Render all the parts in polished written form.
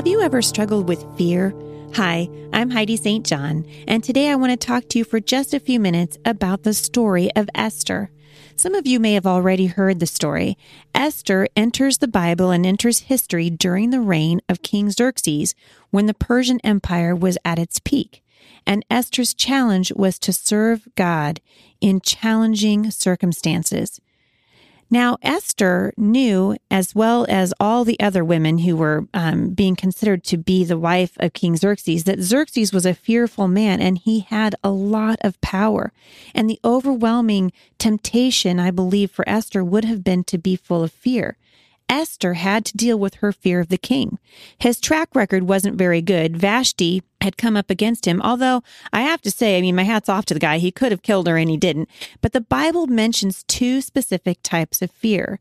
Have you ever struggled with fear? Hi, I'm Heidi St. John, and today I want to talk to you for just a few minutes about the story of Esther. Some of you may have already heard the story. Esther enters the Bible and enters history during the reign of King Xerxes, when the Persian Empire was at its peak. And Esther's challenge was to serve God in challenging circumstances. Now, Esther knew, as well as all the other women who were being considered to be the wife of King Xerxes, that Xerxes was a fearful man and he had a lot of power. And the overwhelming temptation, I believe, for Esther would have been to be full of fear. Esther had to deal with her fear of the king. His track record wasn't very good. Vashti had come up against him, although I have to say, my hat's off to the guy. He could have killed her and he didn't. But the Bible mentions two specific types of fear.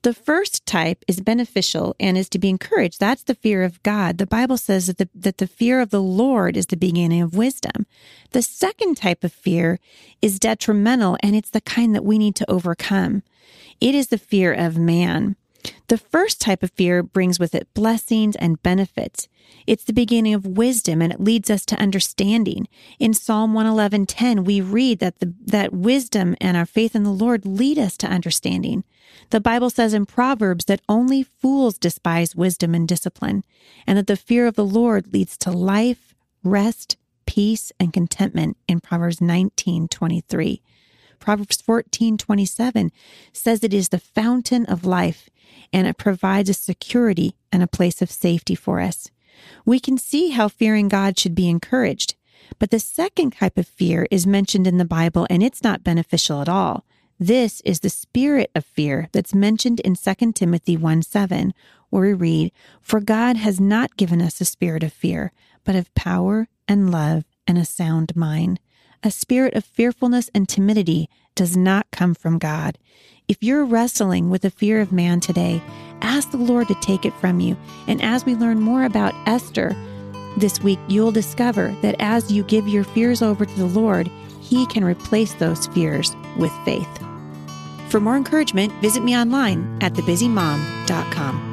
The first type is beneficial and is to be encouraged. That's the fear of God. The Bible says that the fear of the Lord is the beginning of wisdom. The second type of fear is detrimental, and it's the kind that we need to overcome. It is the fear of man. The first type of fear brings with it blessings and benefits. It's the beginning of wisdom, and it leads us to understanding. In Psalm 111.10, we read that that wisdom and our faith in the Lord lead us to understanding. The Bible says in Proverbs that only fools despise wisdom and discipline, and that the fear of the Lord leads to life, rest, peace, and contentment in Proverbs 19.23. Proverbs 14.27 says it is the fountain of life, and it provides a security and a place of safety for us. We can see how fearing God should be encouraged, but the second type of fear is mentioned in the Bible, and it's not beneficial at all. This is the spirit of fear that's mentioned in 2 Timothy 1:7, where we read, "For God has not given us a spirit of fear, but of power and love and a sound mind." A spirit of fearfulness and timidity does not come from God. If you're wrestling with the fear of man today, ask the Lord to take it from you. And as we learn more about Esther this week, you'll discover that as you give your fears over to the Lord, He can replace those fears with faith. For more encouragement, visit me online at thebusymom.com.